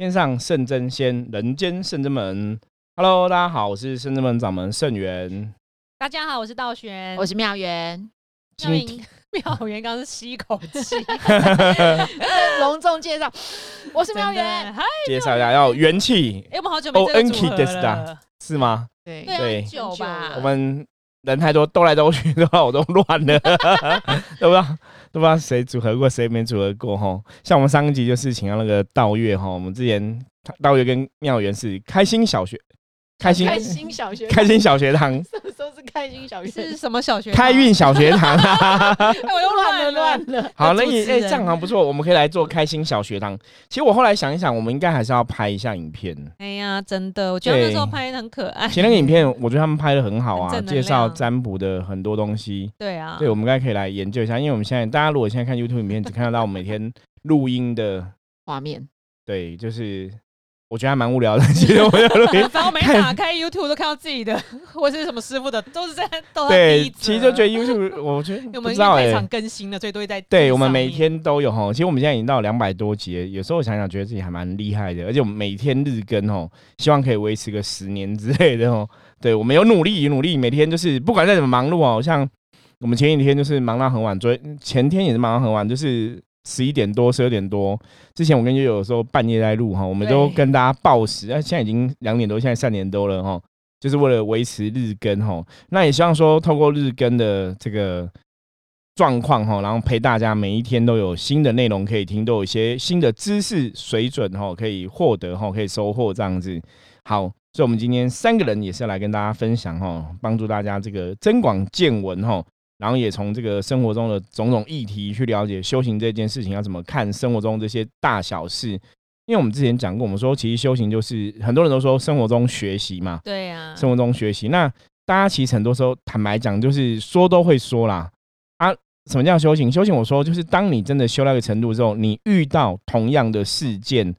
天上圣真仙，人间圣真门。Hello， 大家好，我是圣真门掌门圣元。大家好，我是道玄，我是妙元。妙元刚是吸一口气，隆重介绍，我是妙元。介绍一下要元气，我们好久没这个组合了，是吗？对，很久吧。我们人太多，兜来兜去的话，我都乱了，都不知道谁组合过，谁没组合过哈。像我们上一集就是请到那个道月哈，我们之前道月跟妙元是开心小学堂，什么是开心小学？是什么小学？开运小学堂。我又乱了。好，那也这样好像不错，我们可以来做开心小学堂。其实我后来想一想，我们应该还是要拍一下影片。哎呀，真的，我觉得那时候拍得很可爱。其实那个影片，我觉得他们拍得很好啊，介绍占卜的很多东西。对啊，对，我们应该可以来研究一下，因为我们现在大家如果现在看 YouTube 影片，只看得到我们每天录音的画面。对，就是。我觉得还蛮无聊的，其实我反正我每次打开 YouTube 都看到自己的，或是什么师傅的，都在第一则。其实就觉得 YouTube， 我觉得不知道每场更新的最多在。对，我们每天都有齁，其实我们现在已经到200多集，有时候我想想觉得自己还蛮厉害的，而且我们每天日更齁，希望可以维持个10年之类的齁。对，我们有努力，每天就是不管再怎么忙碌齁，像我们前一天就是忙到很晚，前天也是忙到很晚，就是。11点多12点多之前我跟有时候半夜在录，我们都跟大家报时，现在已经2点多，现在3点多了，就是为了维持日更。那也希望说透过日更的这个状况，然后陪大家每一天都有新的内容可以听，都有一些新的知识水准可以获得，可以收获这样子。好，所以我们今天3个人也是来跟大家分享，帮助大家这个增广见闻，然后也从这个生活中的种种议题去了解修行这件事情要怎么看生活中这些大小事，因为我们之前讲过，我们说其实修行就是很多人都说生活中学习嘛，对啊，生活中学习。那大家其实很多时候坦白讲，就是说都会说啦，啊，什么叫修行？修行我说就是当你真的修到一个程度之后，你遇到同样的事件，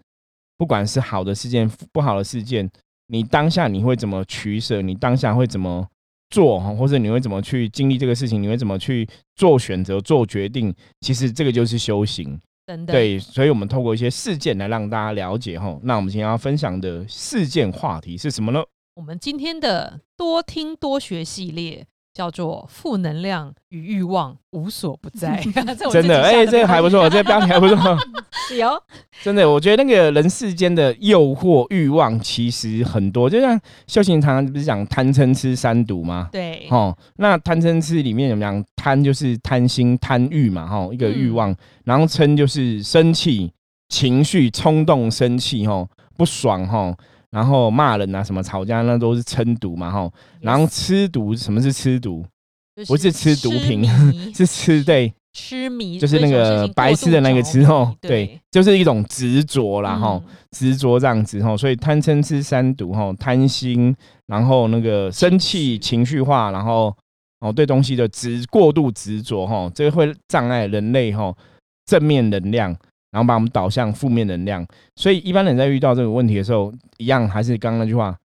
不管是好的事件、不好的事件，你当下你会怎么取舍？你当下会怎么？做或者你会怎么去经历这个事情，你会怎么去做选择做决定，其实这个就是修行，真的。对，所以我们透过一些事件来让大家了解。那我们今天要分享的事件话题是什么呢？我们今天的多听多学系列叫做负能量与欲望无所不在。真的，哎、欸，这个还不错，这个标题还不错。有真的，我觉得那个人世间的诱惑欲望其实很多，就像修行常常不是讲贪嗔痴三毒吗？对，哦，那贪嗔痴里面怎么讲？贪就是贪心、贪欲嘛，哈，一个欲望，然后嗔就是生气、情绪、冲动、生气，哈，不爽，哈。然后骂人啊，什么吵架那都是嗔毒嘛，哈。然后吃毒，什么是吃毒？不是吃毒品，是吃对。痴迷就是那个白痴的那个痴吼，对，就是一种执着啦吼，执着这样子吼，所以贪嗔痴三毒吼，贪心，然后那个生气情绪化，然后哦对东西的过度执着吼，这个会障碍人类吼正面能量，然后把我们导向负面能量。所以一般人在遇到这个问题的时候，一样还是刚刚那句话。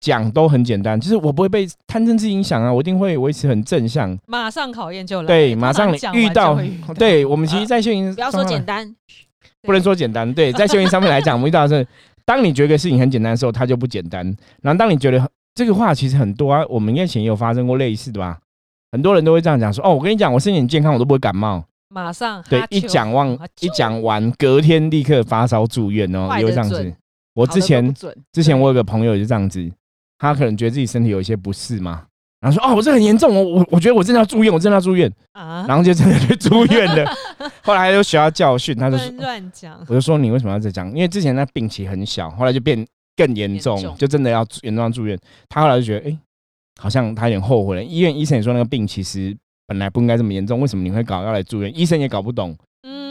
讲都很简单，就是我不会被贪嗔痴影响啊，我一定会维持很正向。马上考验就来，对，马上你遇到，对我们其实，在修行、不要说简单，不能说简单，对，在修行上面来讲，我们遇到的是，当你觉得事情很简单的时候，它就不简单。然后当你觉得这个话其实很多啊，我们以前也有发生过类似的吧？很多人都会这样讲说，哦，我跟你讲，我身体很健康，我都不会感冒。马上对，一讲完，隔天立刻发烧住院哦，有这样子。我之前我有个朋友就这样子。他可能觉得自己身体有一些不适嘛，然后说哦，我这很严重，我觉得我真的要住院，啊，然后就真的去住院了。后来就学到教训，他就说乱讲，我就说你为什么要这讲？因为之前那病期很小，后来就变更严重，就真的要严重住院。他后来就觉得，哎，好像他有点后悔了。医院医生也说那个病其实本来不应该这么严重，为什么你会要来住院？医生也搞不懂。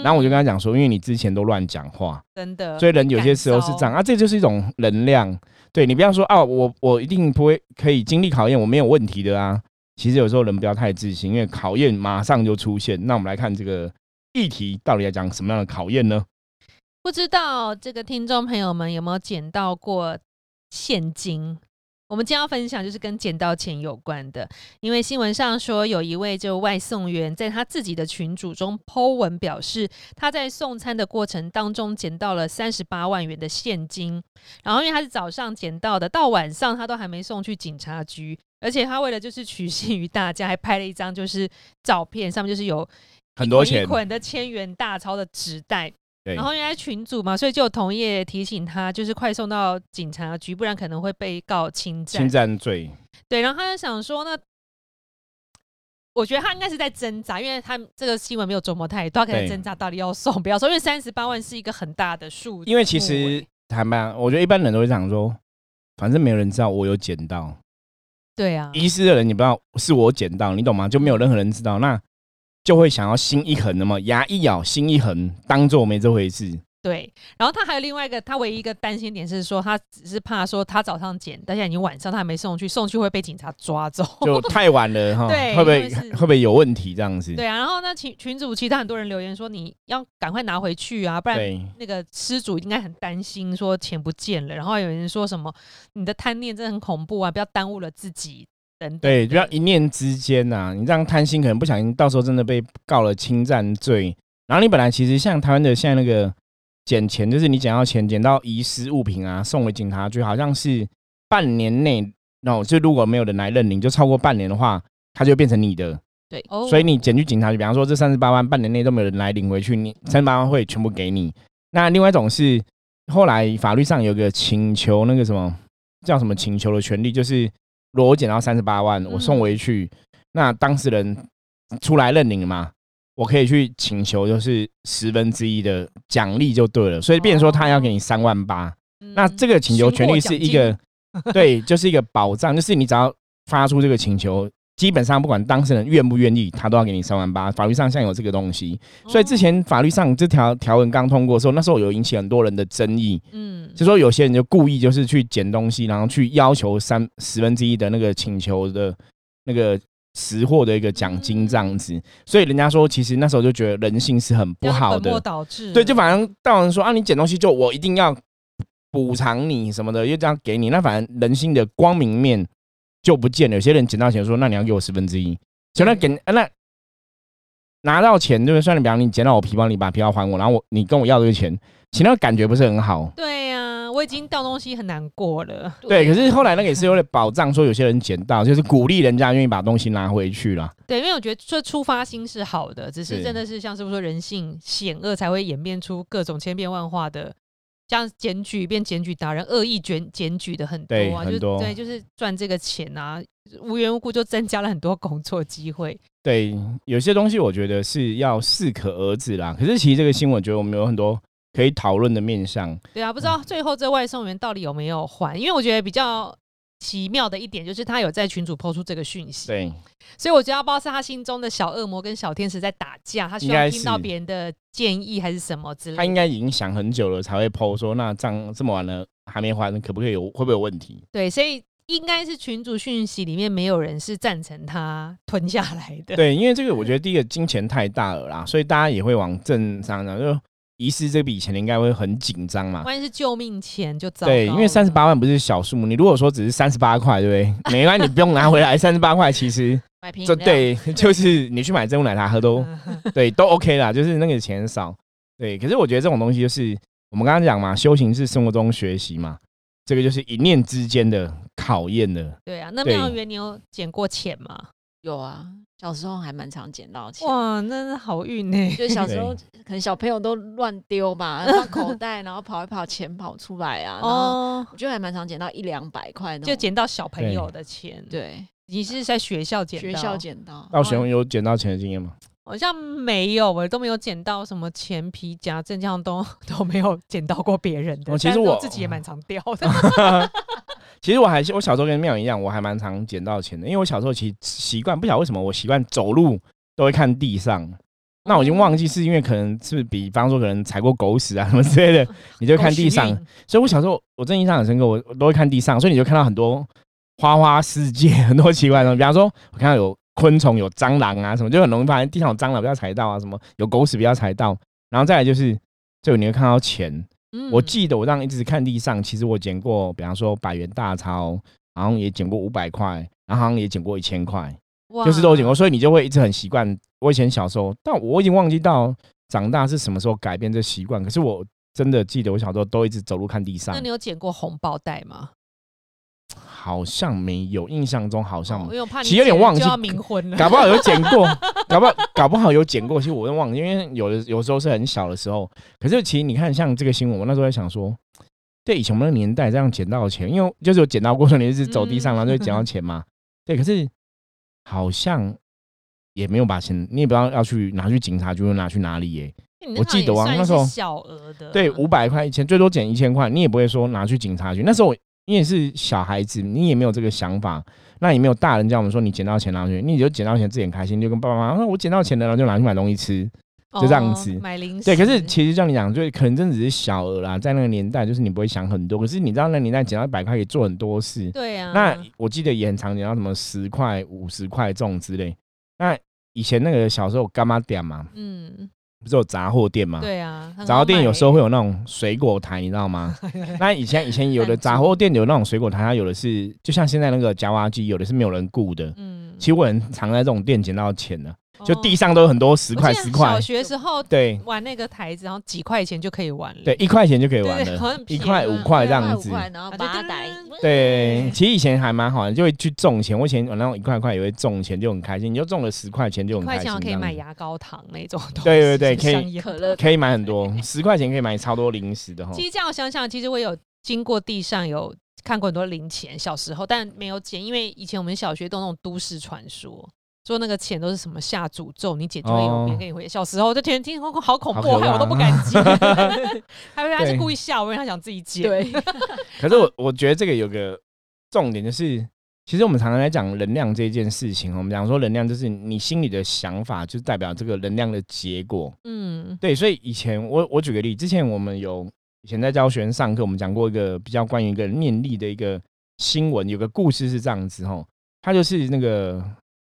然后我就跟他讲说，因为你之前都乱讲话，真的，所以人有些时候是这样啊，这就是一种能量。对，你不要说啊，我一定不会可以经历考验，我没有问题的啊。其实有时候人不要太自信，因为考验马上就出现。那我们来看这个议题到底在讲什么样的考验呢？不知道这个听众朋友们有没有捡到过现金？我们今天要分享就是跟捡到钱有关的，因为新闻上说有一位就外送员在他自己的群组中 po 文表示，他在送餐的过程当中捡到了38万元的现金，然后因为他是早上捡到的，到晚上他都还没送去警察局，而且他为了就是取信于大家，还拍了一张就是照片，上面就是有很多钱一捆的1000元大钞的纸袋。然后因为在群组嘛，所以就有同业提醒他就是快送到警察局，不然可能会被告侵占罪。对，然后他就想说，那我觉得他应该是在挣扎，因为他这个新闻没有琢磨太多，他可能挣扎到底要送不要送，因为38万是一个很大的数字。因为其实坦白，我觉得一般人都会想说反正没有人知道我有捡到。对啊，遗失的人你不知道是我捡到，你懂吗？就没有任何人知道，那就会想要心一横的嘛，牙一咬心一横，当做没这回事。对，然后他还有另外一个，他唯一一个担心点是说，他只是怕说他早上捡，但是已经晚上他还没送去会被警察抓走，就太晚了哈。对，会不会有问题这样子？对啊，然后那群组其他很多人留言说，你要赶快拿回去啊，不然那个失主应该很担心说钱不见了。然后有人说什么，你的贪念真的很恐怖啊，不要耽误了自己。对，不要一念之间啊，你这样贪心可能不小心到时候真的被告了侵占罪。然后你本来其实像台湾的现在那个捡钱，就是你捡到钱捡到遗失物品啊，送回警察局，好像是半年内，就如果没有人来认领，就超过半年的话，它就变成你的。对，所以你捡去警察局，比方说这38万半年内都没有人来领回去，你38万会全部给你。那另外一种是后来法律上有个请求，那个什么叫什么请求的权利，就是。如果我捡到38万，我送回去，那当事人出来认领了嘛，我可以去请求就是1/10的奖励就对了，所以变成说他要给你38000。那这个请求权利是一个对，就是一个保障，就是你只要发出这个请求，基本上不管当事人愿不愿意，他都要给你38000。法律上现在有这个东西，所以之前法律上这条条文刚通过的时候，那时候有引起很多人的争议。就说有些人就故意就是去捡东西，然后去要求1/10的那个请求的那个拾获的一个奖金这样子。所以人家说，其实那时候就觉得人性是很不好的，本末倒置。对，就反正到人说啊，你捡东西就我一定要补偿你什么的，又这样给你，那反正人性的光明面。就不见了。有些人捡到钱说：“那你要给我1/10。”所以那拿到钱，对不对？算你，比方你捡到我皮包，你把皮包还我，然后你跟我要这个钱，其实那感觉不是很好。对呀、啊，我已经掉东西很难过了。对，可是后来那个也是有点保障，说有些人捡到，就是鼓励人家愿意把东西拿回去啦。对，因为我觉得这出发心是好的，只是真的是像是不是说人性险恶，才会演变出各种千变万化的。像检举变检举达人，恶意检举的很多啊，对，就是赚这个钱啊，无缘无故就增加了很多工作机会。对，有些东西我觉得是要适可而止啦。可是其实这个新闻，我觉得我们有很多可以讨论的面向。对啊，不知道最后这外送员到底有没有还？因为我觉得比较奇妙的一点就是他有在群组抛出这个讯息，对，所以我觉得不知道是他心中的小恶魔跟小天使在打架，他希望听到别人的建议还是什么之类的。他应该已经想很久了才会抛说，那这么晚了还没还，可不可以会不会有问题？对，所以应该是群组讯息里面没有人是赞成他吞下来的。对，因为这个我觉得第一个金钱太大了啦，所以大家也会往正常的就。遗失这笔钱应该会很紧张嘛，万一是救命钱就糟糕了。对，因为38万不是小数目，你如果说只是38块，对不对？没关系，你不用拿回来，38块其实买瓶饮料，对，就是你去买珍珠奶茶喝都对都 OK 啦，就是那个钱少。对，可是我觉得这种东西就是我们刚刚讲嘛，修行是生活中学习嘛，这个就是一念之间的考验了。对啊，那妙缘你有捡过钱吗？有啊，小时候还蛮常捡到钱。哇，那是好运呢、欸！就小时候可能小朋友都乱丢吧，放口袋，然后跑一跑，钱跑出来啊。哦，我觉得还蛮常捡到100-200块的，就捡到小朋友的钱。对，你是在学校捡到？学校捡到。道玄有捡到钱的经验吗？好像没有，我都没有捡到什么钱皮夹，这样都没有捡到过别人的。其实我自己也蛮常掉的。其实我小时候跟妙一样，我还蛮常捡到钱的，因为我小时候其实习惯，不晓得为什么我习惯走路都会看地上。那我已经忘记是因为可能是比方说可能踩过狗屎啊什么之类的，你就看地上。所以我小时候我真印象很深刻，我都会看地上，所以你就看到很多花花世界，很多奇怪的东西。比方说，我看到有昆虫、有蟑螂啊什么，就很容易发现地上有蟑螂不要踩到啊，什么有狗屎不要踩到。然后再来就是，就你会看到钱。我记得我一直看地上，其实我捡过，比方说100元大钞，好像也减过500块，然后好像也减过1000块，就是都减过，所以你就会一直很习惯。我以前小时候，但我已经忘记到长大是什么时候改变这习惯，可是我真的记得我小时候都一直走路看地上。那你有捡过红包袋吗？好像没有，印象中好像没有，因为我怕你捡了就要冥婚了，搞不好有捡过搞不好有捡过，其实我都忘了，因为有时候是很小的时候。可是其实你看像这个新闻，我那时候在想说，对以前我们那个年代这样捡到钱，因为就是有捡到过，你是走地上然后就捡到钱嘛，对，可是好像也没有把钱，你也不知道要去拿去警察局拿去哪里耶。我记得那时候小额的，对，500块1000，最多捡1000块，你也不会说拿去警察局。那时候你也是小孩子，你也没有这个想法，那也没有大人叫我们说你捡到钱拿去，你就捡到钱自己很开心，就跟爸爸妈妈说我捡到钱了，然后就拿去买东西吃，就这样子，买零食。对，可是其实像你讲，就可能真的只是小额啦，在那个年代就是你不会想很多，可是你知道那年代捡到100块可以做很多事。对啊，那我记得也很常捡到什么10块、50块这种之类。那以前那个小时候干妈店嘛，嗯，不是有杂货店吗？对啊，杂货店有时候会有那种水果台，你知道吗？那以前有的杂货店有那种水果台，它有的是就像现在那个夹娃娃机，有的是没有人顾的。嗯，其实我很常在这种店捡到钱的，就地上都有很多10块。小学时候对玩那个台子，然后几块钱就可以玩了，对，1块钱就可以玩了，對對對，很1块5块这样子，1块5块，然后把它打赢。对，其实以前还蛮好的，就会去中钱。我以前玩那种1块也会中钱，就很开心。你就中了10块钱就很开心，1块钱可以买牙膏糖那种东西，对对对，可以可乐，可以买很多，10块钱可以买超多零食的。其实这样想想，其实我有经过地上有看过很多零钱，小时候但没有捡，因为以前我们小学都有那种都市传说。说那个钱都是什么下诅咒，你姐就会有别人给你回。小时候就天天听好恐怖，害我都不敢接。还以为他是故意吓我，因为他想自己接。对。可是我觉得这个有个重点就是，其实我们常常在讲能量这件事情。我们讲说能量就是你心里的想法，就是代表这个能量的结果。嗯，对。所以以前我举个例，之前我们以前在教学生上课，我们讲过一个比较关于一个念力的一个新闻，有个故事是这样子吼，他就是那个。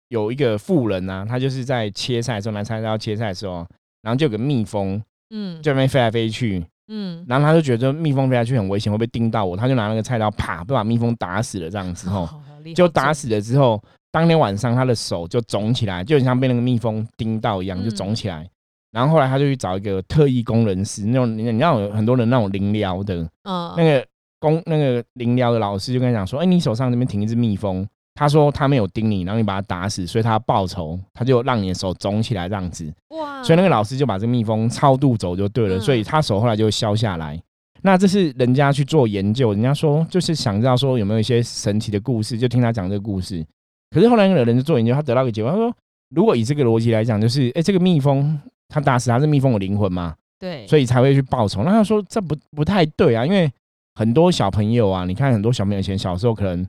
有一个富人啊，他就是在切菜的时候，拿菜刀切菜的时候，然后就有个蜜蜂，嗯，就在那边飞来飞去，嗯，然后他就觉得蜜蜂飞来去很危险，会被叮到我，他就拿那个菜刀啪，就把蜜蜂打死了，这样之后，就打死了之后，当天晚上他的手就肿起来，就很像被那个蜜蜂叮到一样，就肿起来。然后后来他就去找一个特异工人师，那种你知道有很多人那种灵疗的，那个灵疗的老师就跟他讲说，哎，你手上那边停一只蜜蜂。他说他没有盯你，然后你把他打死，所以他要报仇，他就让你的手肿起来这样子。哇！所以那个老师就把这个蜜蜂超度走就对了，所以他手后来就消下来。那这是人家去做研究，人家说就是想知道说有没有一些神奇的故事，就听他讲这个故事。可是后来那个人就做研究，他得到一个结果，他说如果以这个逻辑来讲，就是这个蜜蜂他打死他是蜜蜂有灵魂嘛，对，所以才会去报仇。那他说这不太对啊，因为很多小朋友啊，你看很多小朋友以前小时候可能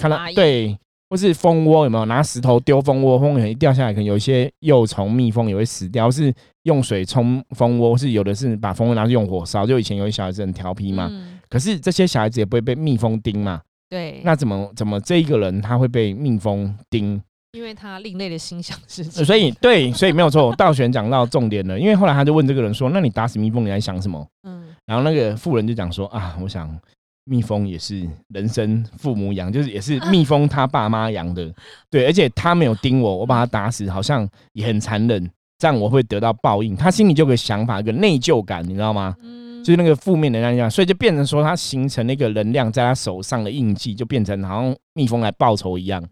看到对。或是蜂窝有没有拿石头丢蜂窝，蜂窝掉下来，可能有一些幼虫蜜蜂也会死掉。是用水冲蜂窝，是有的是把蜂窝拿去用火烧。就以前有些小孩子很调皮嘛，可是这些小孩子也不会被蜜蜂叮嘛。对，那怎么这一个人他会被蜜蜂叮？因为他另类的心想事情。所以对，所以没有错，道玄讲到重点了。因为后来他就问这个人说：“那你打死蜜蜂，你在想什么？”然后那个妇人就讲说：“啊，我想。”蜜蜂也是人生父母养，就是也是蜜蜂他爸妈养的，对，而且他没有盯我，我把他打死，好像也很残忍，这样我会得到报应。他心里就有个想法，一个内疚感，你知道吗？就是那个负面能量，所以就变成说他形成那个能量在他手上的印记，就变成好像蜜蜂来报仇一样。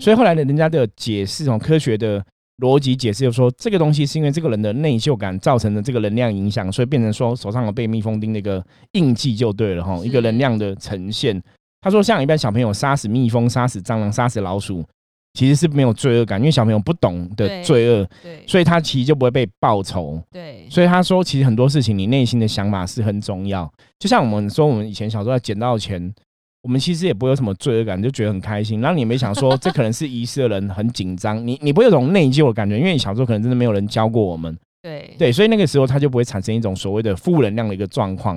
所以后来人家的解释，从科学的逻辑解释，就说这个东西是因为这个人的内疚感造成的这个能量影响，所以变成说手上有被蜜蜂叮的一个印记就对了，一个能量的呈现。他说像一般小朋友杀死蜜蜂、杀死蟑螂、杀死老鼠，其实是没有罪恶感，因为小朋友不懂的罪恶，所以他其实就不会被报仇。对，所以他说其实很多事情你内心的想法是很重要。就像我们说我们以前小时候捡到钱，我们其实也不会有什么罪恶感，就觉得很开心。然后你也没想说这可能是遗失的人很紧张，你不会有种内疚的感觉，因为你小时候可能真的没有人教过我们。对，所以那个时候他就不会产生一种所谓的负能量的一个状况，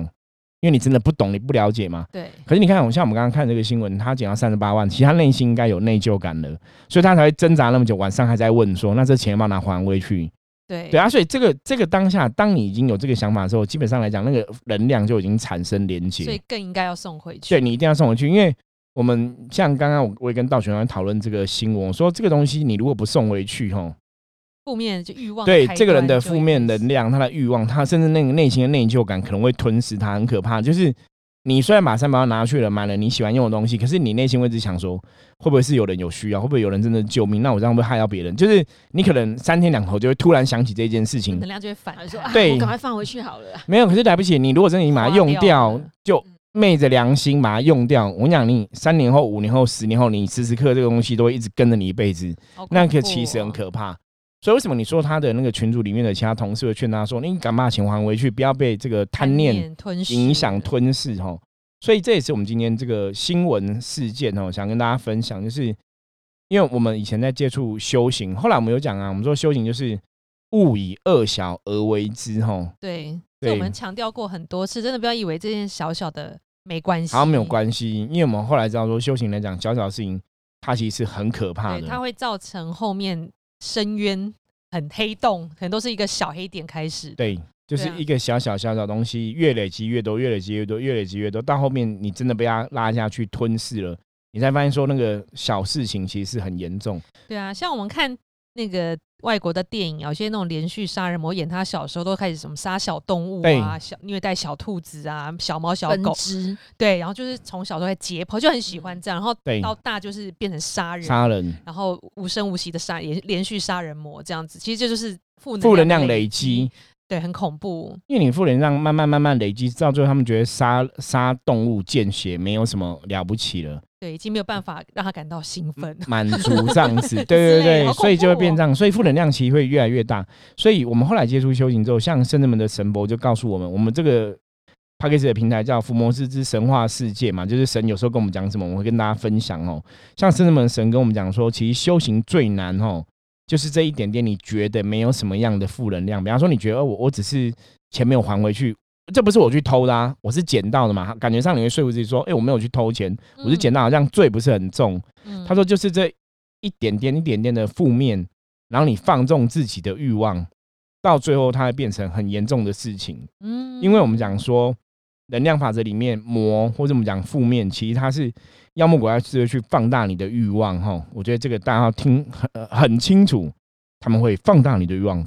因为你真的不懂，你不了解嘛。对。可是你看，像我们刚刚看这个新闻，他捡到38万，其实他内心应该有内疚感了，所以他才会挣扎那么久，晚上还在问说，那这钱要不要拿还回去？对啊，所以这个当下，当你已经有这个想法的时候，基本上来讲，那个能量就已经产生连结，所以更应该要送回去。对，你一定要送回去，因为我们像刚刚我也跟道玄讨论这个新闻，我说这个东西你如果不送回去负面就欲望，对这个人的负面能量，他的欲望，他甚至那个内心的内疚感可能会吞噬他，很可怕。就是你虽然把300万拿去了，买了你喜欢用的东西，可是你内心会一直想说，会不会是有人有需要，会不会有人真的救命，那我这样会不会害到别人，就是你可能3天2头就会突然想起这件事情，能量就会反说，对，我赶快放回去好了。没有，可是来不及，你如果真的把它用掉，就昧着良心把它用掉，我讲你3年后5年后10年后，你时时刻这个东西都会一直跟着你一辈子，那个其实很可怕。所以为什么你说他的那个群组里面的其他同事会劝他说，你赶快把钱还回去，不要被这个贪念影响吞噬。所以这也是我们今天这个新闻事件想跟大家分享，就是因为我们以前在接触修行，后来我们有讲啊，我们说修行就是勿以恶小而为之。对，所以我们强调过很多次，真的不要以为这件小小的没关系，好像没有关系，因为我们后来知道说修行来讲，小小的事情它其实是很可怕的，对，它会造成后面深渊很黑洞，可能都是一个小黑点开始，对，就是一个小小东西，越累积越多，越累积越多，越累积越多，到后面你真的被它拉下去吞噬了，你才发现说那个小事情其实是很严重。对啊，像我们看那个外国的电影，有些那种连续杀人魔演他小时候都开始什么杀小动物啊，虐待小兔子啊，小猫小狗，对，然后就是从小都在解剖，就很喜欢这样，然后到大就是变成杀人，然后无声无息的杀，也连续杀人魔这样子，其实这就是负能量累积，对，很恐怖。因为你负能量慢慢累积，到最后他们觉得杀动物见血没有什么了不起了。对，已经没有办法让他感到兴奋满足这样子。对，所以就会变这样，所以负能量其实会越来越大。所以我们后来接触修行之后，像圣真门的神佛就告诉我们，我们这个 Podcast 的平台叫福摩斯之神话世界嘛，就是神有时候跟我们讲什么，我们会跟大家分享哦。像圣真门神跟我们讲说，其实修行最难就是这一点点，你觉得没有什么样的负能量，比方说你觉得我只是钱没有还回去，这不是我去偷的啊，我是捡到的嘛，感觉上你会说服自己说，我没有去偷钱，我是捡到，好像罪不是很重。他说就是这一点点的负面，然后你放纵自己的欲望，到最后它会变成很严重的事情。因为我们讲说能量法则里面魔，或者我们讲负面，其实它是妖魔鬼怪是会去放大你的欲望。我觉得这个大家要听 很清楚，他们会放大你的欲望，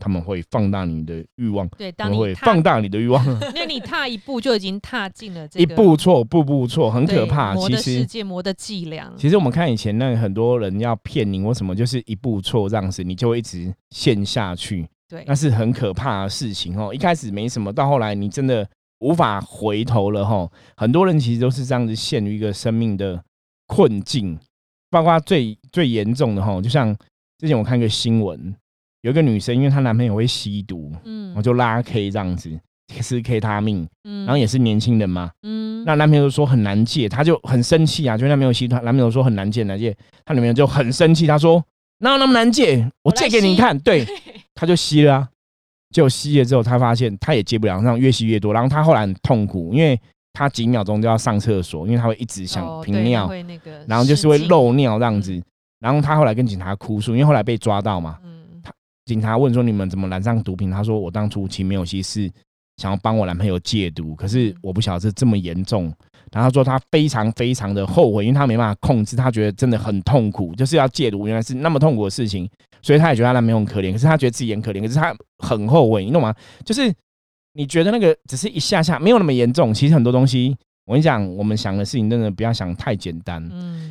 对，当你放大你的欲望，因为你踏一步就已经踏进了这个一步错步步错，很可怕。魔的世界，魔的伎俩。其实我们看以前那很多人要骗你，为什么就是一步错这样子，你就会一直陷下去。对，那是很可怕的事情一开始没什么，到后来你真的无法回头了很多人其实都是这样子陷于一个生命的困境，包括最严重的就像。之前我看一个新闻，有一个女生因为她男朋友会吸毒，我就拉 K 这样子，吃 K 他命，然后也是年轻人嘛，那男朋友说很难戒，她就很生气啊，就男朋友吸毒，男朋友说很难戒，她女朋友就很生气，她说哪有那么难戒，我戒给你看，对，她就吸了啊，结果吸了之后她发现她也戒不了，然后越吸越多，然后她后来很痛苦，因为她几秒钟就要上厕所，因为她会一直想频尿，然后就是会漏尿这样子。然后他后来跟警察哭诉，因为后来被抓到嘛，警察问说你们怎么染上毒品，他说我当初其实没有吸，是想要帮我男朋友戒毒，可是我不晓得是这么严重。然后他说他非常的后悔，因为他没办法控制，他觉得真的很痛苦，就是要戒毒原来是那么痛苦的事情，所以他也觉得他男朋友很可怜，可是他觉得自己很可怜，可是他很后悔，你懂吗？就是你觉得那个只是一下下，没有那么严重。其实很多东西我跟你讲，我们想的事情真的不要想太简单，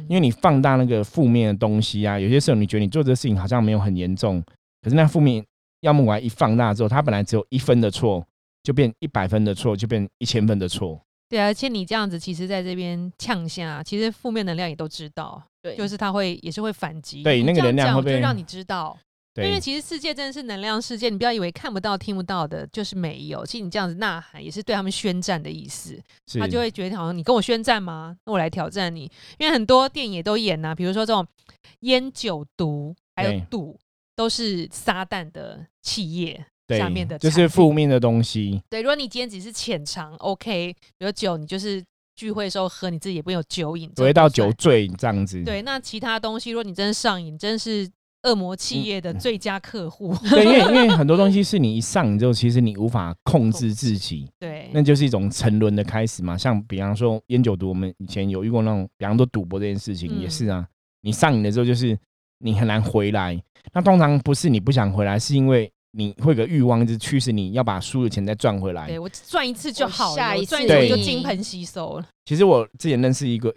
因为你放大那个负面的东西啊，有些时候你觉得你做这个事情好像没有很严重，可是那负面妖魔鬼怪一放大之后，它本来只有1分的错，就变100分的错，就变1000分的错。对啊，而且你这样子其实在这边呛下，其实负面能量也都知道，对，就是它会也是会反击，对，那个能量会被就让你知道。因为其实世界真的是能量世界，你不要以为看不到听不到的就是没有，其实你这样子呐喊也是对他们宣战的意思，他就会觉得好像你跟我宣战吗，那我来挑战你。因为很多电影也都演啊，比如说这种烟酒毒还有赌都是撒旦的企业下面的，就是负面的东西。对，如果你今天只是浅尝 OK， 比如酒你就是聚会的时候喝，你自己也不会有酒瘾，不会到酒醉这样子。对，那其他东西如果你真的上瘾，真的是恶魔企业的最佳客户。对，因为很多东西是你一上之后，其实你无法控制自己。对，那就是一种沉沦的开始嘛。像比方说烟酒毒，我们以前有遇过那种，比方说赌博这件事情、也是啊。你上瘾的时候，就是你很难回来。那通常不是你不想回来，是因为你会有个欲望，就是驱使你要把输的钱再赚回来。对，我赚一次就好了，下一次我赚一次就金盆洗手了。其实我之前认识一个，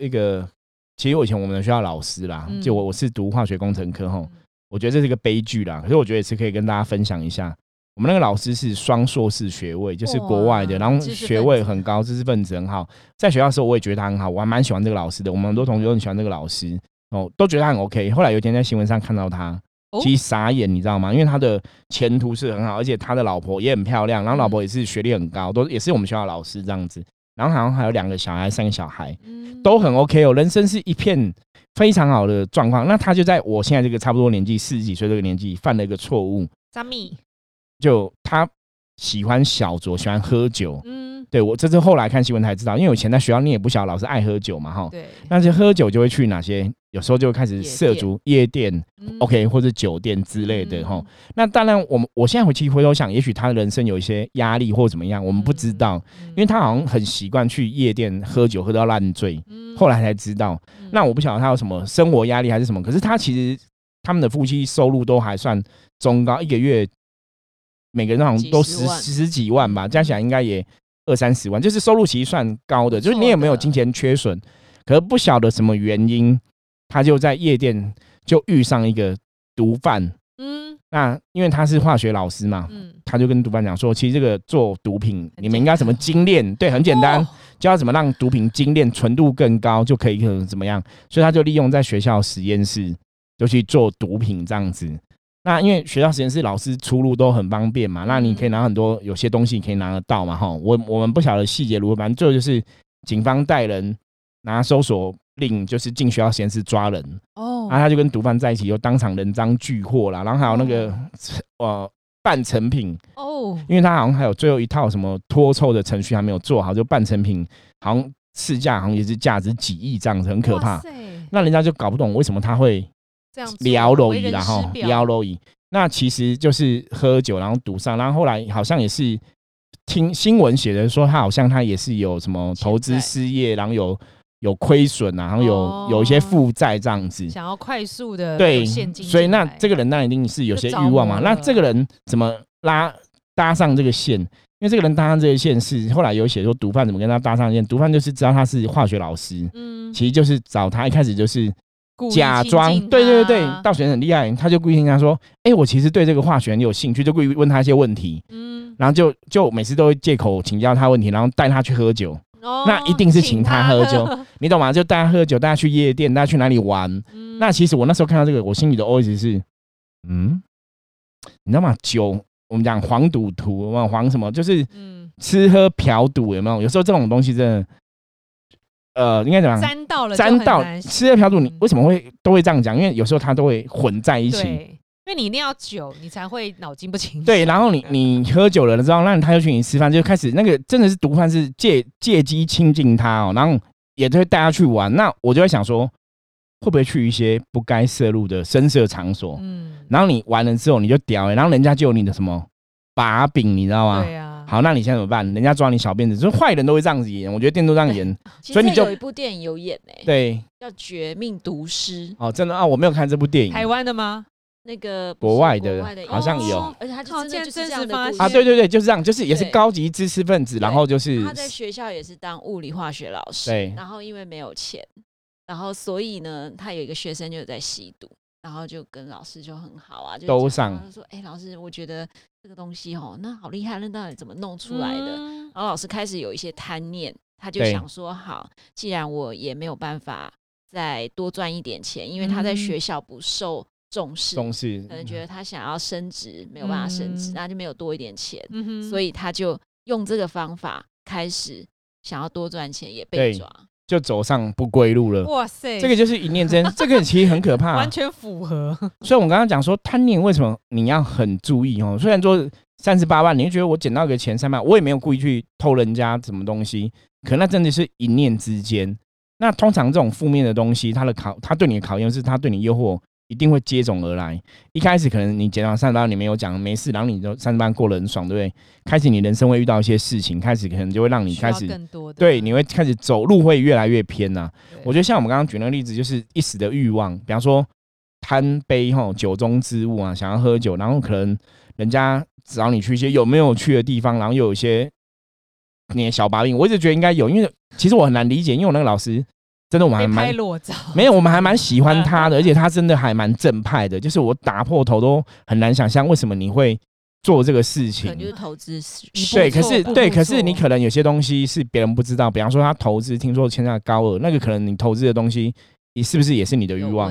其实我以前我们的学校老师啦，就我是读化学工程科吼。我觉得这是一个悲剧啦，可是我觉得也是可以跟大家分享一下。我们那个老师是双硕士学位，就是国外的，然后学位很高，知识分子很好。在学校的时候我也觉得他很好，我还蛮喜欢这个老师的，我们很多同学都很喜欢这个老师、都觉得他很 OK。 后来有一天在新闻上看到他，其实傻眼，你知道吗？因为他的前途是很好，而且他的老婆也很漂亮，然后老婆也是学历很高，也是我们学校的老师这样子，然后好像还有2个小孩、3个小孩、都很 OK 哦，人生是一片非常好的状况。那他就在我现在这个差不多年纪40几岁这个年纪犯了一个错误。什么？就他喜欢小酌，喜欢喝酒。对，我这次后来看新闻才知道，因为我以前在学校念也不小，老师爱喝酒嘛，对。但是喝酒就会去哪些？有时候就会开始涉足夜店、OK 或者酒店之类的。那当然我现在回头想，也许他的人生有一些压力或怎么样，我们不知道，因为他好像很习惯去夜店喝酒，喝到烂醉，后来才知道。那我不晓得他有什么生活压力还是什么，可是他其实他们的夫妻收入都还算中高，一个月每个人好像都十几万吧，加起来应该也20-30万，就是收入其实算高的，就是你也没有金钱缺损，可是不晓得什么原因，他就在夜店就遇上一个毒贩。那因为他是化学老师嘛，他就跟毒贩讲说，其实这个做毒品你们应该怎么精炼，对，很简单，教怎么让毒品精炼纯度更高就可以怎么样。所以他就利用在学校实验室就去做毒品这样子。那因为学校实验室老师出入都很方便嘛，那你可以拿很多，有些东西你可以拿得到嘛，我们不晓得细节如何，反正最后就是警方带人拿搜索令，就是进学校实验室抓人。然后他就跟毒贩在一起，又当场人赃俱获啦，然后还有那个半成品，因为他好像还有最后一套什么脱臭的程序还没有做好，就半成品好像市价好像也是价值几亿这样子，很可怕。那人家就搞不懂为什么他会这样撩楼椅啦，撩楼椅，那其实就是喝酒然后赌上，然后后来好像也是听新闻写的说，他好像他也是有什么投资失业，然后有亏损啊，然后有一些负债这样子，想要快速的有现金。对，所以那这个人那一定是有些欲望嘛。那这个人怎么搭上这个线？因为这个人搭上这个线是后来有写说毒贩怎么跟他搭上线，毒贩就是知道他是化学老师，其实就是找他，一开始就是假装，对，道玄很厉害，他就故意跟他说，我其实对这个化学很有兴趣，就故意问他一些问题，然后就每次都会借口请教他问题，然后带他去喝酒，那一定是请他喝酒，你懂吗？就带他喝酒，带他去夜店，带他去哪里玩。那其实我那时候看到这个，我心里的 OS 是，你知道吗？酒，我们讲黄赌毒，有没有黄什么？就是吃喝嫖赌，有没有？有时候这种东西真的。应该怎么样？沾到了，吃喝嫖赌，你为什么会都会这样讲？因为有时候它都会混在一起。对，因为你一定要酒，你才会脑筋不清。对，然后你喝酒了之后，那他就去你吃饭，就开始那个真的是毒贩是借机亲近他然后也就会带他去玩。那我就会想说，会不会去一些不该摄入的深色场所？然后你玩了之后你就屌然后人家就有你的什么把柄，你知道吗？对啊。好，那你现在怎么办？人家抓你小辫子，就是坏人都会这样子演，我觉得电影都这样演，所以你就有一部电影有演对，叫《绝命毒师》真的我没有看这部电影，台湾的吗？那个国外的好像有，而且他就真的就是这样的故事对，就是这样，就是也是高级知识分子，然后就是他在学校也是当物理化学老师，对，然后因为没有钱，然后所以呢，他有一个学生就在吸毒。然后就跟老师就很好啊，都上就说老师，我觉得这个东西那好厉害，那到底怎么弄出来的？然后老师开始有一些贪念，他就想说，好，既然我也没有办法再多赚一点钱，因为他在学校不受重视，可能觉得他想要升职没有办法升职，那就没有多一点钱，所以他就用这个方法开始想要多赚钱，也被抓。就走上不归路了。哇塞，这个就是一念之间，这个其实很可怕，完全符合。所以我刚刚讲说贪念为什么你要很注意虽然说38万，你就觉得我捡到个钱3万，我也没有故意去偷人家什么东西，可那真的是一念之间。那通常这种负面的东西，它对你的考验是它对你诱惑一定会接踵而来。一开始可能你减少38，你没有讲没事，然后你就38过得很爽，对不对？开始你人生会遇到一些事情，开始可能就会让你开始更多的，对，你会开始走路会越来越偏啊。我觉得像我们刚刚举那个例子，就是一时的欲望，比方说贪杯酒中之物啊，想要喝酒，然后可能人家找你去一些有没有去的地方，然后又有一些你的小把柄。我一直觉得应该有，因为其实我很难理解，因为我那个老师。真的我们还蛮没有，我们还蛮喜欢他的，而且他真的还蛮正派的。就是我打破头都很难想象为什么你会做这个事情，可能就是投资。对，可是你可能有些东西是别人不知道，比方说他投资，听说欠下高额，那个可能你投资的东西，你是不是也是你的欲望？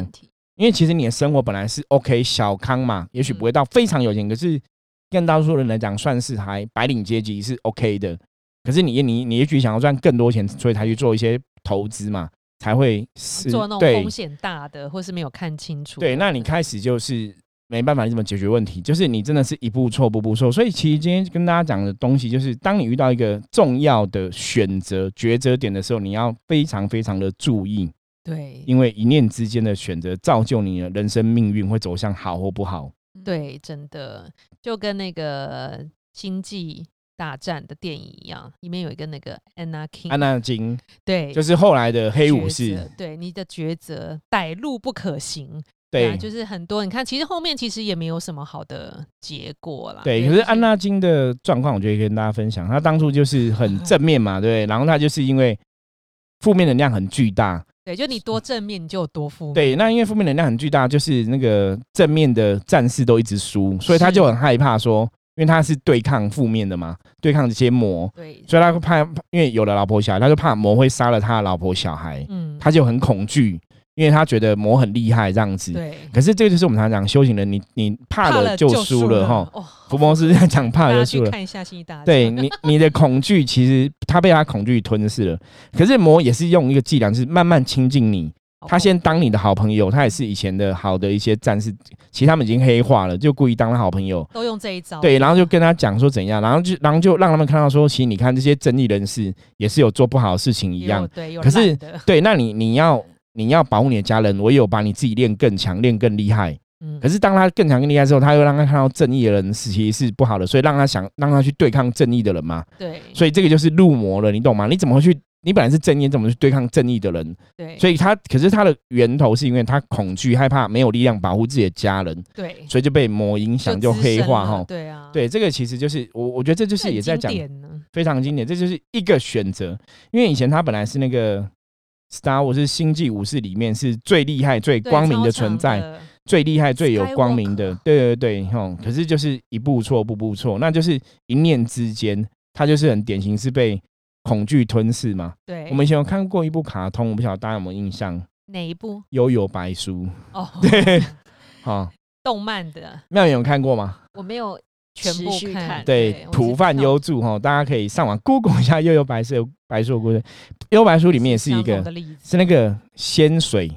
因为其实你的生活本来是 OK 小康嘛，也许不会到非常有钱，可是跟大多数人来讲，算是还白领阶级是 OK 的。可是你也许想要赚更多钱，所以才去做一些投资嘛。才会做那种风险大的或是没有看清楚，对，那你开始就是没办法怎么解决问题，就是你真的是一步错步步错。所以其实今天跟大家讲的东西就是，当你遇到一个重要的选择抉择点的时候，你要非常非常的注意，对，因为一念之间的选择造就你的人生命运会走向好或不好。对，真的就跟那个经济大战的电影一样，里面有一个那个 Anakin， 对，就是后来的黑武士。对，你的抉择歹路不可行，对，就是很多你看，其实后面其实也没有什么好的结果啦。对，可是安纳金的状况，我觉得可以跟大家分享。他当初就是很正面嘛，对，然后他就是因为负面能量很巨大。对，就你多正面，你就有多负面。对，那因为负面能量很巨大，就是那个正面的战士都一直输，所以他就很害怕说。因为他是对抗负面的嘛，对抗这些魔，对，所以他怕，因为有了老婆小孩，他就怕魔会杀了他的老婆小孩，他就很恐惧，因为他觉得魔很厉害这样子。对，可是这个就是我们常讲修行人，你怕了就输了哈。福摩斯在讲怕了就输了，大家去看一下《星际大战》。对，你的恐惧其实他被他恐惧吞噬了，可是魔也是用一个伎俩，就是慢慢亲近你。他先当你的好朋友，他也是以前的好的一些战士，其实他们已经黑化了，就故意当他好朋友，都用这一招。对，然后就跟他讲说怎样，然后就让他们看到说，其实你看这些正义人士也是有做不好的事情一样，对，可是对，那你要保护你的家人，我也有把你自己练更强，练更厉害。可是当他更强更厉害之后，他又让他看到正义的人其实是不好的，所以让他去对抗正义的人嘛。对，所以这个就是入魔了，你懂吗？你怎么会去？你本来是正义，怎么去对抗正义的人？对，所以可是他的源头是因为他恐惧、害怕没有力量保护自己的家人，对，所以就被魔影响，就黑化哈。对啊，对，这个其实就是我觉得这就是也在讲非常经典，这就是一个选择。因为以前他本来是那个 Star Wars 星际武士里面是最厉害、最光明的存在，最厉害、最有光明的，对对对，可是就是一步错，步步错，那就是一念之间，他就是很典型是被。恐惧吞噬嘛，对，我们以前有看过一部卡通，我不晓得大家有没有印象？哪一部？幽游白书。哦，对，好，动漫的。妙言有看过吗？我没有全部看。对，浦饭幽助哈，大家可以上网 Google 一下幽游白书的故事。幽游白书里面也是一个，是那个仙水。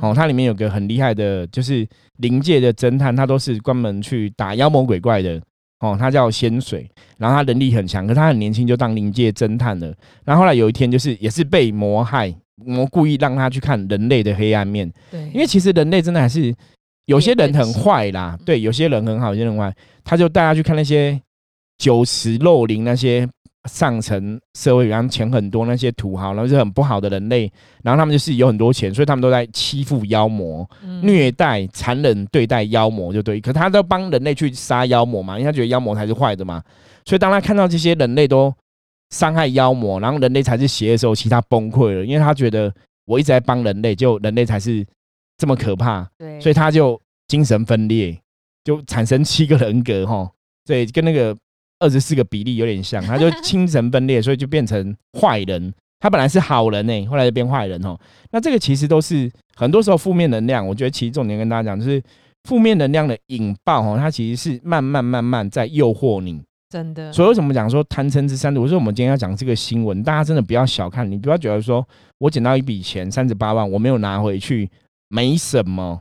哦，它里面有个很厉害的，就是灵界的侦探，他都是专门去打妖魔鬼怪的。哦，他叫仙水，然后他能力很强，可是他很年轻就当灵界侦探了。然后后来有一天，就是也是被魔害，魔故意让他去看人类的黑暗面。对，因为其实人类真的还是有些人很坏啦，对，有些人很好，有些人坏。他就带他去看那些酒池肉林那些上层社会，然后钱很多那些土豪，然后是很不好的人类，然后他们就是有很多钱，所以他们都在欺负妖魔、虐待、残忍对待妖魔，就对。可他都帮人类去杀妖魔嘛，因为他觉得妖魔才是坏的嘛。所以当他看到这些人类都伤害妖魔，然后人类才是邪的时候，其实他崩溃了，因为他觉得我一直在帮人类，就人类才是这么可怕，对，所以他就精神分裂，就产生7个人格齁，所以跟那个。24个比例有点像，他就精神分裂，所以就变成坏人。他本来是好人欸，后来就变坏人哦。那这个其实都是很多时候负面能量，我觉得其实重点跟大家讲就是负面能量的引爆哦，它其实是慢慢在诱惑你。真的，所以为什么讲说贪嗔痴三毒？我说我们今天要讲这个新闻，大家真的不要小看，你不要觉得说我捡到一笔钱38万，我没有拿回去，没什么。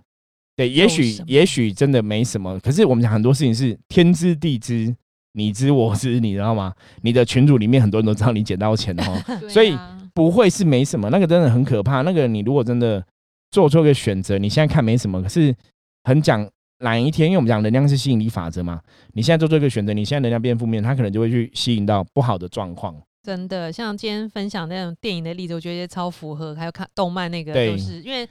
对，也许真的没什么，可是我们讲很多事情是天知地知。你知我知，你知道吗？你的群组里面很多人都知道你捡到钱哦，所以不会是没什么，那个真的很可怕。那个你如果真的做出一个选择，你现在看没什么，可是很讲懒一天，因为我们讲能量是吸引力法则嘛，你现在做出一个选择，你现在能量变负面，它可能就会去吸引到不好的状况。真的，像今天分享那种电影的例子，我觉得超符合，还有看动漫那个，就是因为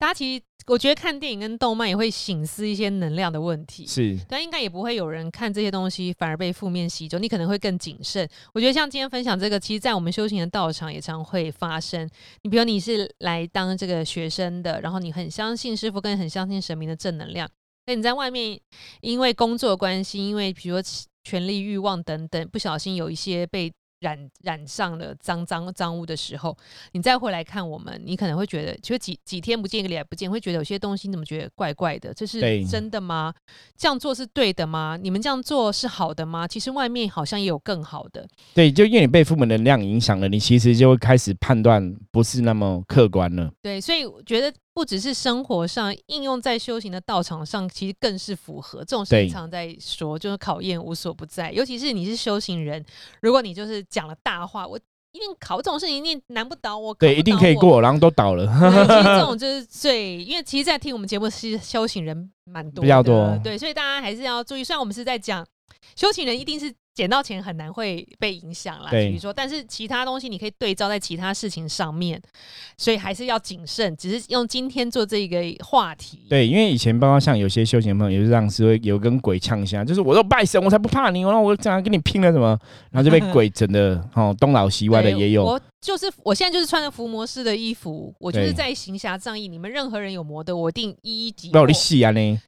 大家其实我觉得看电影跟动漫也会省思一些能量的问题，是，但应该也不会有人看这些东西反而被负面吸走，你可能会更谨慎。我觉得像今天分享这个，其实在我们修行的道场也常会发生。你比如你是来当这个学生的，然后你很相信师父跟很相信神明的正能量，但你在外面因为工作关系，因为比如说权力欲望等等，不小心有一些被染上了脏污的时候，你再回来看我们，你可能会觉得就 几天不见一个礼拜不见，会觉得有些东西你怎么觉得怪怪的，这是真的吗？这样做是对的吗？你们这样做是好的吗？其实外面好像也有更好的。对，就因为你被父母能量影响了，你其实就会开始判断不是那么客观了。对，所以我觉得不只是生活上，应用在修行的道场上其实更是符合这种事情。常在说就是考验无所不在，尤其是你是修行人，如果你就是讲了大话，我一定考这种事情一定难不倒我，对，一定可以过，然后都倒了。其实这种就是最，因为其实在听我们节目是修行人蛮多的，比较多，对，所以大家还是要注意。虽然我们是在讲修行人一定是捡到钱很难会被影响啦，比如说，但是其他东西你可以对照在其他事情上面，所以还是要谨慎。只是用今天做这个话题，对，因为以前包括像有些修行朋友，也是让师会有跟鬼呛下，就是我都拜神，我才不怕你，然后我怎样跟你拼了什么，然后就被鬼整的哦东倒西歪的也有。我现在就是穿着伏魔师的衣服，我就是在行侠仗义，你们任何人有魔的，我一定一一击破。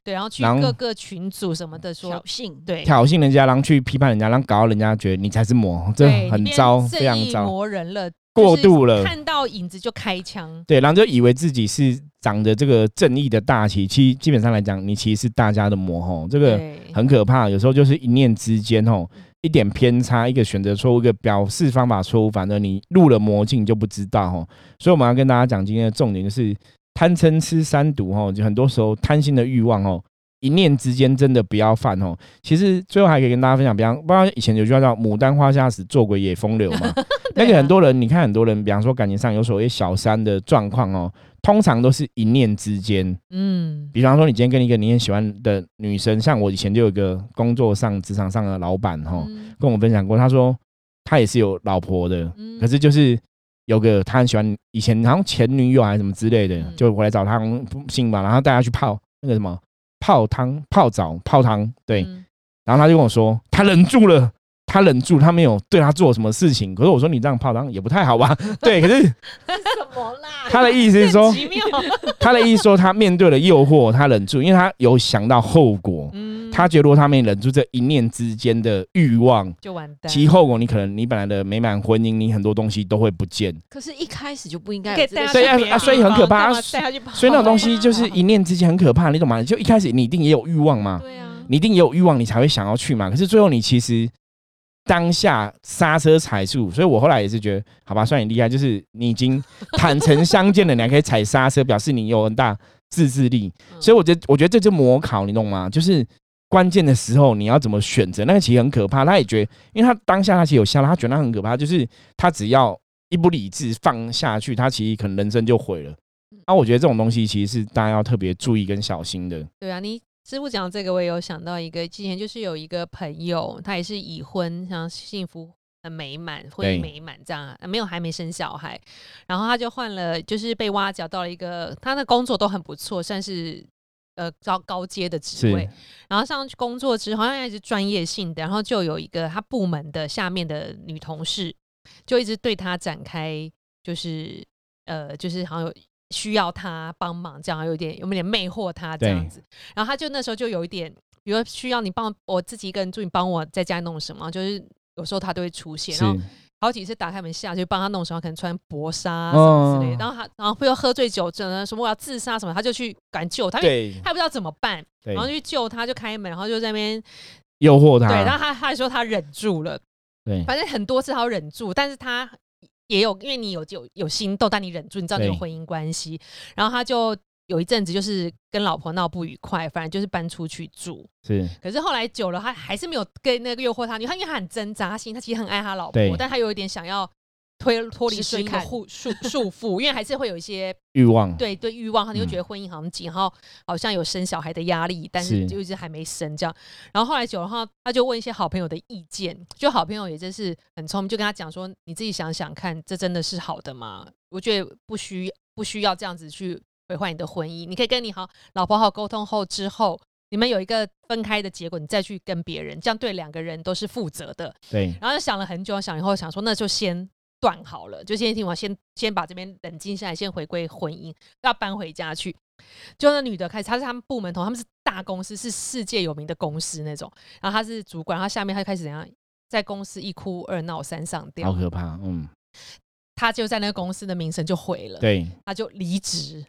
对，然后去各个群组什么的说挑衅，对，挑衅人家，然后去批判人家，然后搞到人家觉得你才是魔，这很糟，非常糟，正义魔人了，过度了，看到影子就开枪，对，然后就以为自己是长着这个正义的大旗，其实基本上来讲，你其实是大家的魔吼，这个很可怕。有时候就是一念之间吼，一点偏差，一个选择错误，一个表示方法错误，反正你入了魔境就不知道吼。所以我们要跟大家讲，今天的重点就是贪嗔痴三毒吼，就很多时候贪心的欲望吼，一念之间真的不要犯哦。其实最后还可以跟大家分享，比方不知道以前有句话叫“牡丹花下死，做鬼也风流”嘛。那个很多人，你看很多人，比方说感情上有所谓小三的状况哦，通常都是一念之间。嗯，比方说你今天跟一个你很喜欢的女生，像我以前就有一个工作上、职场上的老板哦，跟我分享过，他说他也是有老婆的，可是就是有个他很喜欢以前好像前女友还是什么之类的，就回来找他不信吧，然后带他去泡那个什么。泡澡，对，然后他就跟我说，他忍住，他没有对他做什么事情。可是我说你这样泡汤也不太好吧？对，可是什么啦？他的意思是说，他的意思说他面对了诱惑，他忍住，因为他有想到后果。他觉得如果他没忍住这一念之间的欲望，就完蛋。其后果你可能你本来的美满婚姻，你很多东西都会不见。可是，一开始就不应该有这个。对啊，所以很可怕。所以那种东西就是一念之间很可怕，你懂吗？就一开始你一定也有欲望嘛，对啊，你一定也有欲望，你才会想要去嘛。可是最后你其实当下刹车踩住，所以我后来也是觉得，好吧，算你厉害，就是你已经坦诚相见了，你还可以踩刹车，表示你有很大自制力。所以我觉得这就模考，你懂吗？就是。关键的时候你要怎么选择，那个其实很可怕。他也觉得，因为他当下他其实有笑，他觉得他很可怕，就是他只要一不理智放下去，他其实可能人生就毁了。我觉得这种东西其实是大家要特别注意跟小心的。对啊，你师父讲这个，我也有想到一个，之前就是有一个朋友，他也是已婚，像幸福很美满，婚姻美满这样，没有还没生小孩，然后他就换了，就是被挖角到了一个，他的工作都很不错，算是。高阶的职位，然后上去工作之后，好像也是专业性的，然后就有一个他部门的下面的女同事，就一直对他展开，就是好像有需要他帮忙，这样有点魅惑他这样子。然后他就那时候就有一点，比如说需要你帮我自己一个人住，你帮我在家弄什么，就是有时候他都会出现，然后好几次打开门下去帮他弄什么，可能穿薄纱啊什么之类的，然后又喝醉酒，什么我要自杀什么，他就去敢救他，因为他不知道怎么办，然后去救他，就开门，然后就在那边诱惑他，对，然后他说他忍住了，对，反正很多次他忍住，但是他也有因为你有心动，但你忍住，你知道你有婚姻关系，然后他就。有一阵子就是跟老婆闹不愉快，反正就是搬出去住。是，可是后来久了，他还是没有跟那个诱惑他，因为他很挣扎，他其实很爱他老婆，但他有一点想要脱离这个束缚因为还是会有一些欲望，对欲望，你会觉得婚姻好像紧，然后好像有生小孩的压力，但是就是还没生这样。然后后来久了的话，他就问一些好朋友的意见，就好朋友也真是很聪明，就跟他讲说你自己想想看，这真的是好的吗？我觉得不需要这样子去毁坏你的婚姻，你可以跟你老婆好沟通后之后，你们有一个分开的结果，你再去跟别人，这样对两个人都是负责的。对。然后就想了很久，想以后想说那就先断好了，就先把这边冷静下来，先回归婚姻，要搬回家去。就那女的开始，她是他们部门头，他们是大公司，是世界有名的公司那种。然后她是主管，她下面她就开始怎样，在公司一哭二闹三上吊，好可怕。她就在那个公司的名声就毁了，对，她就离职，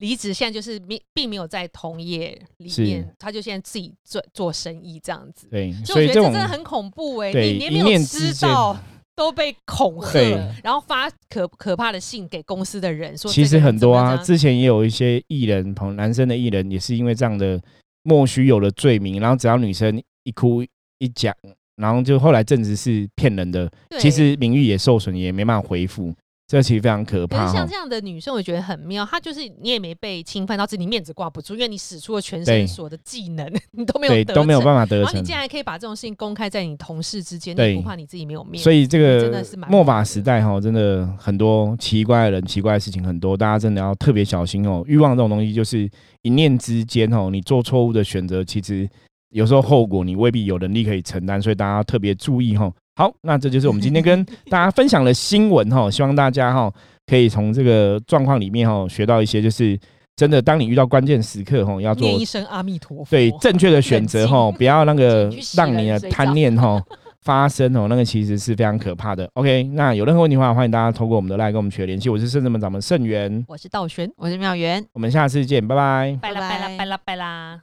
现在就是并没有在同业里面，他就现在自己做生意这样子。对，所以我觉得这真的很恐怖欸，你连没有知道都被恐吓，然后发可怕的信给公司的人说。其实很多啊，之前也有一些艺人，男生的艺人也是因为这样的莫须有的罪名，然后只要女生一哭一讲，然后就后来证实是骗人的，其实名誉也受损，也没办法恢复。这其实非常可怕。可是像这样的女生我觉得很妙，她就是你也没被侵犯到，自己面子挂不住，因为你使出了全身所的技能你都没有得逞，都没有办法得逞，然后你竟然可以把这种事情公开在你同事之间，你不怕你自己没有面子。所以这个末法时代真的很多奇怪的人，奇怪的事情很多，大家真的要特别小心哦。欲望这种东西就是一念之间你做错误的选择，其实有时候后果你未必有能力可以承担，所以大家要特别注意。好，那这就是我们今天跟大家分享的新闻希望大家可以从这个状况里面学到一些，就是真的当你遇到关键时刻要做念一声阿弥陀佛，对，正确的选择不要让你的贪念发生那个其实是非常可怕的。 OK， 那有任何问题的话，欢迎大家透过我们的 LINE 跟我们取得联系。我是圣真门掌门盛元，我是道玄，我是妙元，我们下次见，拜拜拜啦拜啦拜啦拜啦。